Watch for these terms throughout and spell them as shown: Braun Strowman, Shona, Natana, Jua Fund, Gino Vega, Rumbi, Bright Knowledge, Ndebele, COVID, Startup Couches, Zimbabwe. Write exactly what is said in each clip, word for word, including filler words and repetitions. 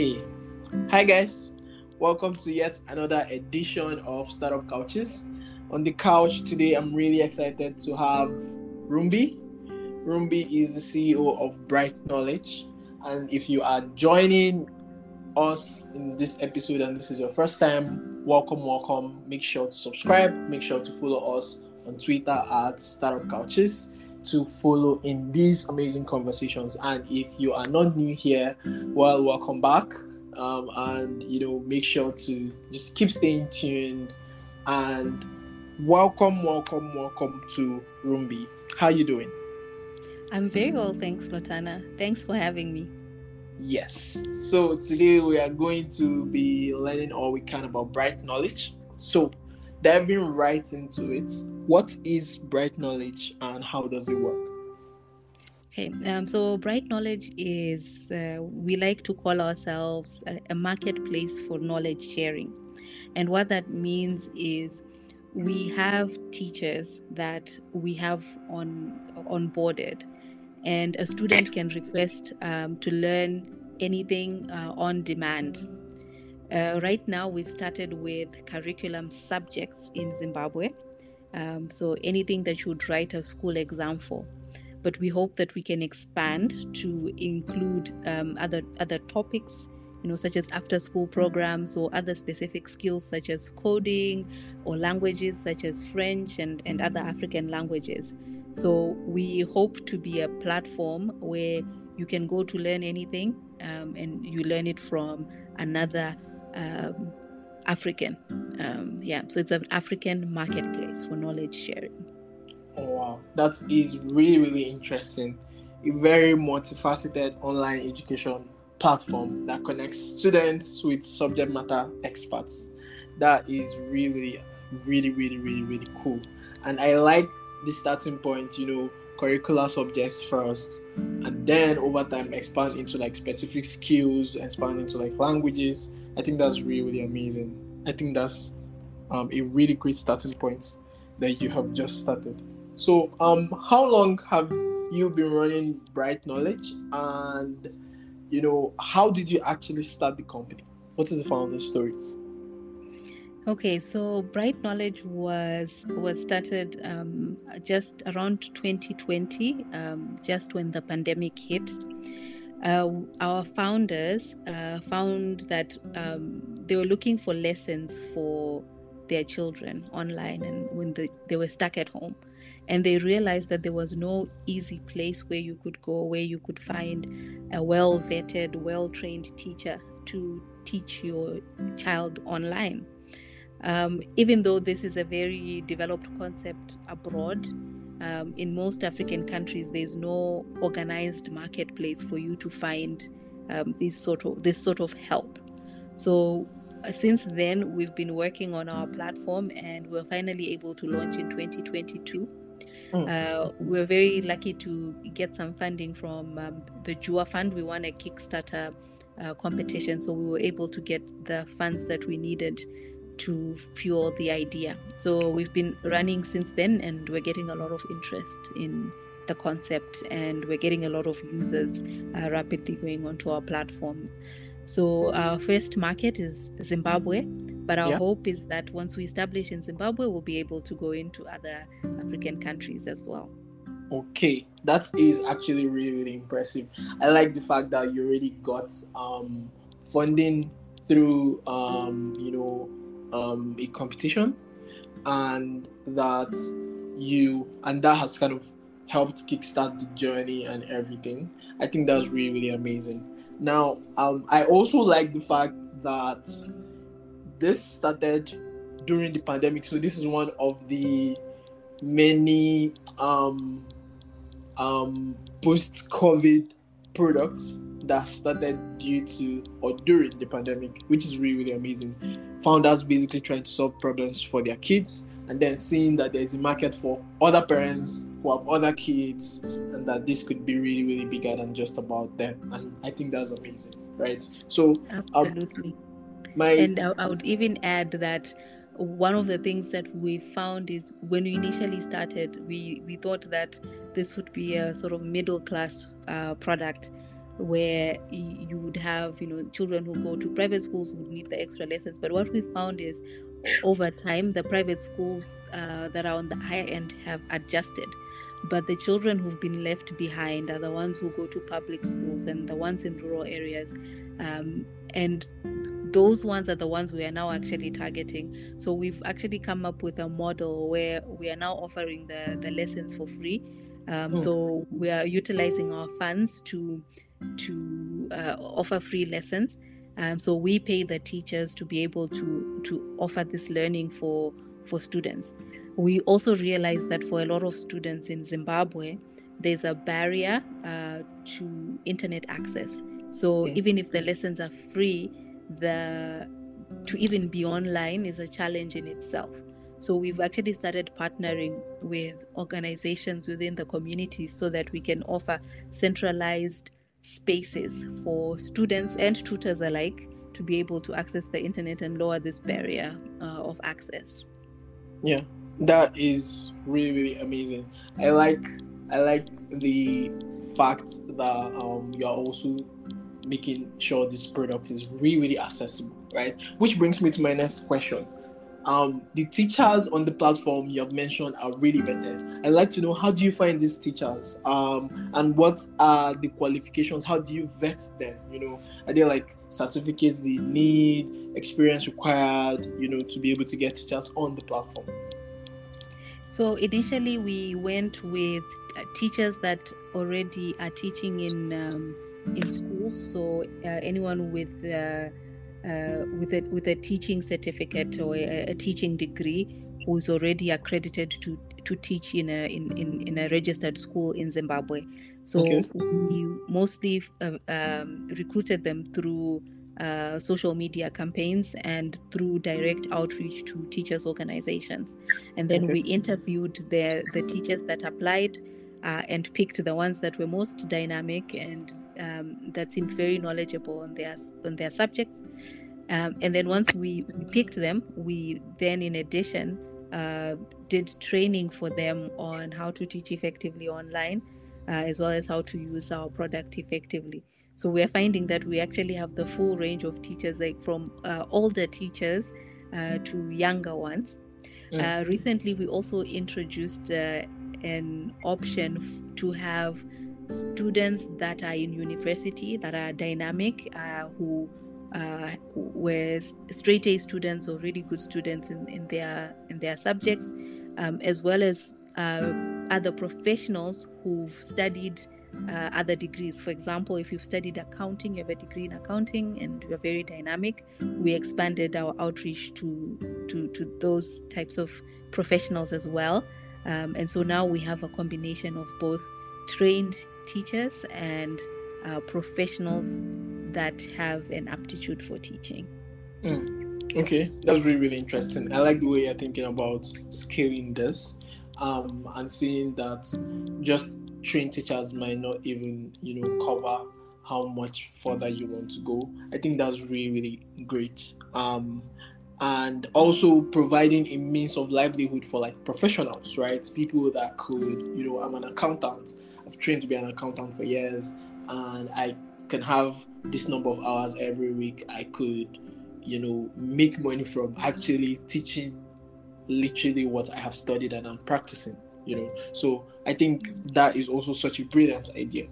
Okay, hi guys, welcome to yet another edition of Startup Couches. On the couch today, I'm really excited to have Rumbi. Rumbi is the C E O of Bright Knowledge, and if you are joining us in this episode and this is your first time, welcome, welcome. Make sure to subscribe, make sure to follow us on Twitter at Startup Couches to follow in these amazing conversations. And if you are not new here, well, welcome back. Um, and, you know, make sure to just keep staying tuned. And welcome, welcome, welcome to Rumbi. How are you doing? I'm very well, thanks, Natana. Thanks for having me. Yes. So today we are going to be learning all we can about Bright Knowledge. So diving right into it, what is Bright Knowledge and how does it work? Okay, um, so Bright Knowledge is, uh, we like to call ourselves a, a marketplace for knowledge sharing. And what that means is we have teachers that we have on onboarded, and a student can request um, to learn anything uh, on demand. Uh, right now, we've started with curriculum subjects in Zimbabwe. Um, so anything that you would write a school exam for. But we hope that we can expand to include um, other other topics, you know, such as after-school programs or other specific skills such as coding or languages such as French and, and other African languages. So we hope to be a platform where you can go to learn anything um, and you learn it from another um, African. Um, yeah, so it's an African marketplace for knowledge sharing. Oh, wow. That is really, really interesting. A very multifaceted online education platform that connects students with subject matter experts. That is really, really, really, really, really cool. And I like the starting point, you know, curricular subjects first, and then over time expand into like specific skills, expand into like languages. I think that's really, really amazing. I think that's um, a really great starting point that you have just started. So um, how long have you been running Bright Knowledge, and, you know, how did you actually start the company? What is the founding story? Okay, so Bright Knowledge was was started um, just around twenty twenty, um, just when the pandemic hit. Uh, our founders uh, found that um, they were looking for lessons for their children online, and when the, they were stuck at home, and they realized that there was no easy place where you could go, where you could find a well-vetted, well-trained teacher to teach your child online. Um, even though this is a very developed concept abroad, um, in most African countries, there's no organized marketplace for you to find um, this sort of this sort of help. So uh, since then, we've been working on our platform, and we're finally able to launch in twenty twenty-two. Oh. Uh, we're very lucky to get some funding from um, the Jua Fund. We won a Kickstarter uh, competition, so we were able to get the funds that we needed to fuel the idea. So we've been running since then, and we're getting a lot of interest in the concept, and we're getting a lot of users uh, rapidly going onto our platform. So our first market is Zimbabwe, but our yeah. hope is that once we establish in Zimbabwe, we'll be able to go into other African countries as well. Okay, that is actually really, really impressive. I like the fact that you already got um, funding through, um, you know, um a competition, and that you and that has kind of helped kickstart the journey and everything. I think that's really, really amazing. Now um I also like the fact that this started during the pandemic, so this is one of the many um um post-COVID products that started due to or during the pandemic, which is really, really amazing. Founders basically trying to solve problems for their kids, and then seeing that there's a market for other parents who have other kids, and that this could be really, really bigger than just about them. And I think that's amazing, right? So absolutely. Um, my and I, I would even add that one of the things that we found is when we initially started, we we thought that this would be a sort of middle class uh, product. where you would have, you know, children who go to private schools would need the extra lessons. But what we found is over time, the private schools uh, that are on the higher end have adjusted. But the children who've been left behind are the ones who go to public schools and the ones in rural areas. Um, and those ones are the ones we are now actually targeting. So we've actually come up with a model where we are now offering the, the lessons for free. Um, mm. So we are utilizing our funds to, to uh, offer free lessons. Um, so we pay the teachers to be able to, to offer this learning for, for students. We also realize that for a lot of students in Zimbabwe, there's a barrier uh, to internet access. So okay. even if the lessons are free, the to even be online is a challenge in itself. So we've actually started partnering with organizations within the community so that we can offer centralized spaces for students and tutors alike to be able to access the internet and lower this barrier uh, of access. Yeah. That is really, really amazing. I like, I like the fact that um, you are also making sure this product is really, really accessible, right? Which brings me to my next question. Um, the teachers on the platform you have mentioned are really vetted. I'd like to know, how do you find these teachers, um, and what are the qualifications? How do you vet them? You know, are they like certificates they need, experience required, you know, to be able to get teachers on the platform? So initially we went with teachers that already are teaching in um, in schools. So uh, anyone with uh, uh, with a with a teaching certificate or a, a teaching degree who's already accredited to, to teach in a in, in, in a registered school in Zimbabwe. So okay. we mostly uh, um, recruited them through Uh, social media campaigns and through direct outreach to teachers' organizations. And then okay. we interviewed the, the teachers that applied uh, and picked the ones that were most dynamic and um, that seemed very knowledgeable on their, on their subjects. Um, and then once we picked them, we then in addition uh, did training for them on how to teach effectively online, uh, as well as how to use our product effectively. So we're finding that we actually have the full range of teachers, like from uh, older teachers uh, to younger ones. Mm. Uh, recently, we also introduced uh, an option f- to have students that are in university, that are dynamic, uh, who uh, were straight A students or really good students in, in their in their subjects, um, as well as uh, other professionals who've studied Uh, other degrees. For example, if you've studied accounting, you have a degree in accounting and you're very dynamic, we expanded our outreach to to, to those types of professionals as well. Um, and so now we have a combination of both trained teachers and uh, professionals that have an aptitude for teaching. Mm. Okay, that's really, really interesting. I like the way you're thinking about scaling this um, and seeing that just trained teachers might not even, you know, cover how much further you want to go. I think that's really, really great. Um, and also providing a means of livelihood for like professionals, right? People that could, you know, I'm an accountant. I've trained to be an accountant for years, and I can have this number of hours every week. I could, you know, make money from actually teaching literally what I have studied and I'm practicing. You know, so I think that is also such a brilliant idea.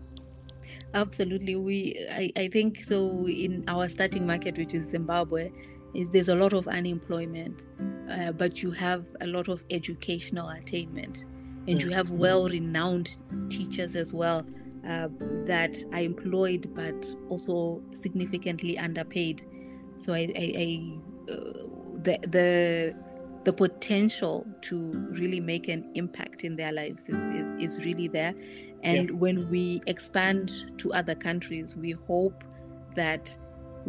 Absolutely. We, I, I think so in our starting market, which is Zimbabwe, is there's a lot of unemployment, uh, but you have a lot of educational attainment, and you have well-renowned teachers as well uh, that are employed, but also significantly underpaid. So I, I, I uh, the, the, the potential to really make an impact in their lives is, is, is really there. And yeah. when we expand to other countries, we hope that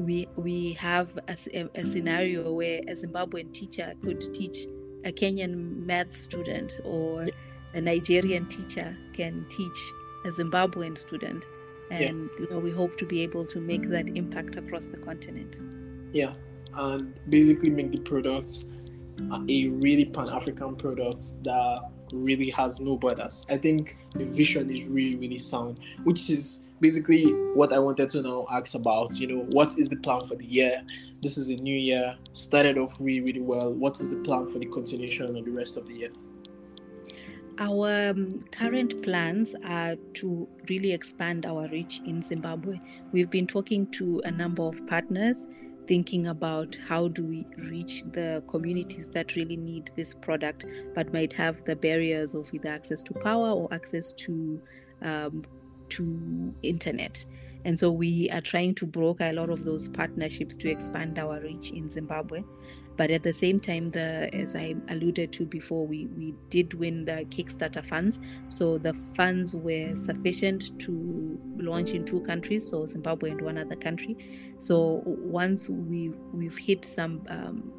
we we have a, a scenario where a Zimbabwean teacher could teach a Kenyan math student, or a Nigerian teacher can teach a Zimbabwean student. And yeah. you know, we hope to be able to make that impact across the continent. Yeah, and basically make the products a really pan-African product that really has no borders. I think the vision is really, really sound, which is basically what I wanted to now ask about. You know, what is the plan for the year? This is a new year, started off really, really well. What is the plan for the continuation of the rest of the year? Our um, current plans are to really expand our reach in Zimbabwe. We've been talking to a number of partners, thinking about how do we reach the communities that really need this product, but might have the barriers of either access to power or access to um, to internet. And so we are trying to broker a lot of those partnerships to expand our reach in Zimbabwe. But at the same time, the, as I alluded to before, we, we did win the Kickstarter funds. So the funds were sufficient to launch in two countries, so Zimbabwe and one other country. So once we, we've hit some um,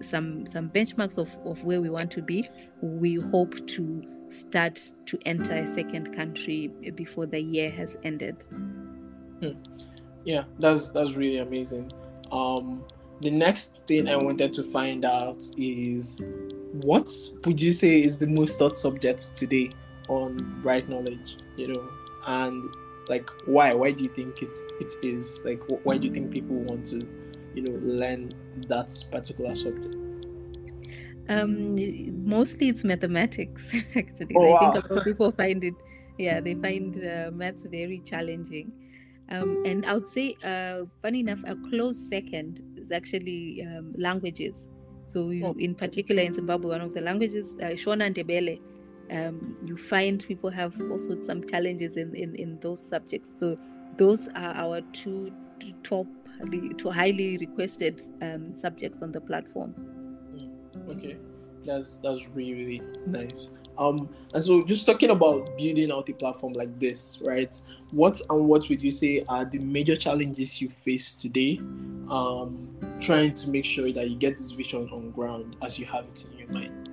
some some benchmarks of, of where we want to be, we hope to start to enter a second country before the year has ended. Hmm. Yeah, that's that's really amazing. Um, the next thing I wanted to find out is, what would you say is the most taught subject today on Bright Knowledge? You know, and like why? Why do you think it it is? Like, why do you think people want to, you know, learn that particular subject? Um, mostly it's mathematics. Actually, oh, I wow. think a lot of people find it. Yeah, they find uh, maths very challenging. Um, and I would say, uh, funny enough, a close second is actually um, languages. So we, oh. in particular in Zimbabwe, one of the languages, uh, Shona and Ndebele, um, you find people have also some challenges in, in, in those subjects. So those are our two top, two highly requested um, subjects on the platform. Okay, that's that's really, really nice. Um, and so just talking about building out a platform like this, right? What and what would you say are the major challenges you face today, um, trying to make sure that you get this vision on ground as you have it in your mind?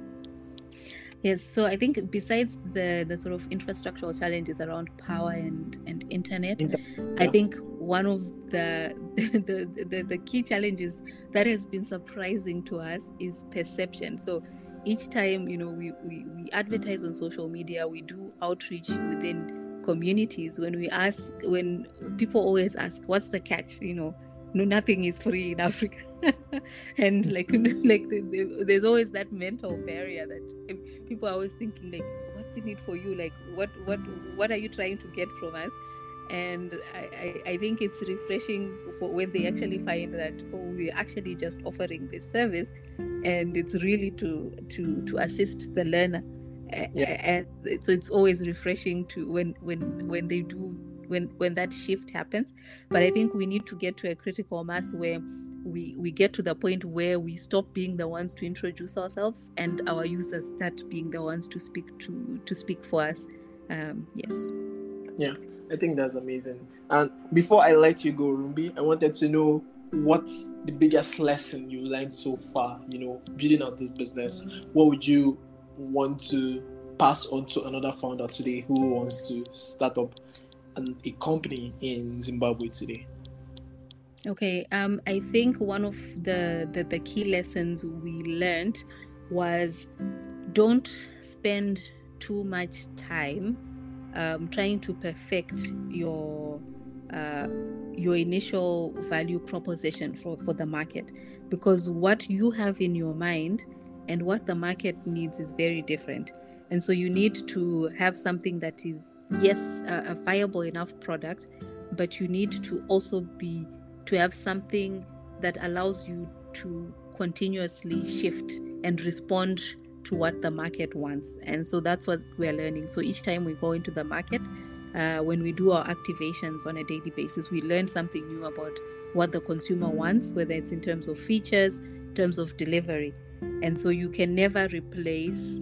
Yes, so I think besides the, the sort of infrastructural challenges around power and, and internet, Inter- I yeah. think one of the the, the, the the key challenges that has been surprising to us is perception. So each time, you know, we, we, we advertise on social media, we do outreach within communities. When we ask, when people always ask, what's the catch? You know, no, nothing is free in Africa. And like, like the, the, there's always that mental barrier that people are always thinking, like, what's in it for you? Like, what, what, what are you trying to get from us? And I, I, I think it's refreshing for when they actually find that, oh, we're actually just offering this service, and it's really to to, to assist the learner. Yeah. And so it's always refreshing to when when when they do when when that shift happens. But I think we need to get to a critical mass where we we get to the point where we stop being the ones to introduce ourselves, and our users start being the ones to speak to to speak for us. Um, yes. Yeah. I think that's amazing. And before I let you go, Rumbi, I wanted to know what's the biggest lesson you've learned so far, you know, building out this business. What would you want to pass on to another founder today who wants to start up an, a company in Zimbabwe today? Okay, um, I think one of the, the, the key lessons we learned was, don't spend too much time Um, trying to perfect your uh, your initial value proposition for, for the market, because what you have in your mind and what the market needs is very different. And so you need to have something that is, yes, a, a viable enough product, but you need to also be to have something that allows you to continuously shift and respond to what the market wants. And so that's what we're learning. So each time we go into the market, uh, when we do our activations on a daily basis, we learn something new about what the consumer wants, whether it's in terms of features, in terms of delivery. And so you can never replace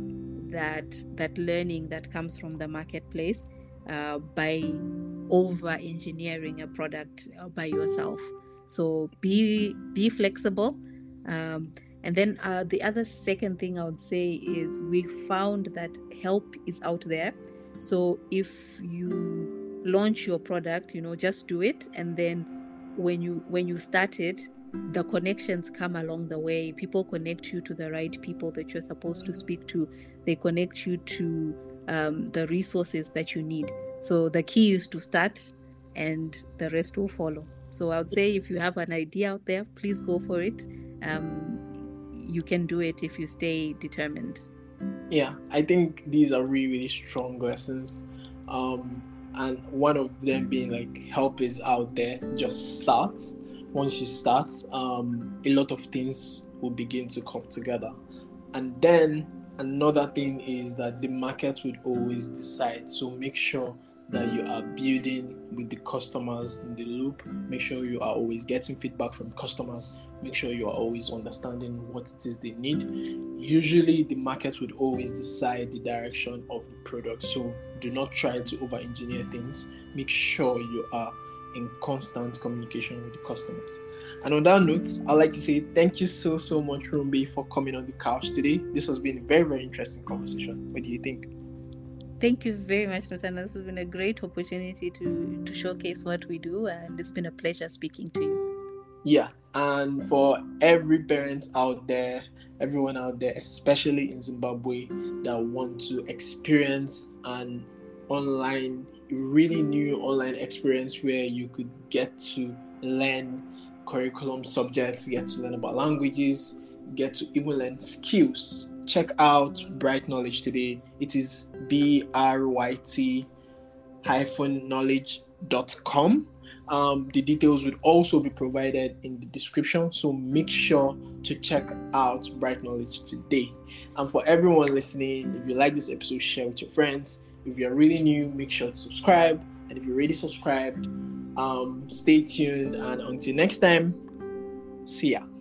that that learning that comes from the marketplace uh, by over-engineering a product by yourself. So be be flexible. Um, And then uh, the other second thing I would say is, we found that help is out there. So if you launch your product, you know, just do it. And then when you when you start it, the connections come along the way. People connect you to the right people that you're supposed to speak to. They connect you to um, the resources that you need. So the key is to start and the rest will follow. So I would say if you have an idea out there, please go for it. Um, you can do it if you stay determined. Yeah, I think these are really, really strong lessons. Um, and one of them being like, help is out there, just start. Once you start, um, a lot of things will begin to come together. And then another thing is that the market would always decide. So make sure that you are building with the customers in the loop. Make sure you are always getting feedback from customers. Make sure you are always understanding what it is they need. Usually the market would always decide the direction of the product. So do not try to over-engineer things. Make sure you are in constant communication with the customers. And on that note, I'd like to say thank you so, so much, Rumbi, for coming on the couch today. This has been a very, very interesting conversation. What do you think? Thank you very much, Natana. This has been a great opportunity to, to showcase what we do, and it's been a pleasure speaking to you. Yeah, and for every parent out there, everyone out there, especially in Zimbabwe, that want to experience an online, really new online experience where you could get to learn curriculum subjects, get to learn about languages, get to even learn skills, check out Bright Knowledge today. It is b r y t hyphen knowledge dot com. Um, the details would also be provided in the description, so make sure to check out Bright Knowledge today. And for everyone listening, if you like this episode, share with your friends. If you're really new, make sure to subscribe. And if you're already subscribed, um, stay tuned. And until next time, see ya.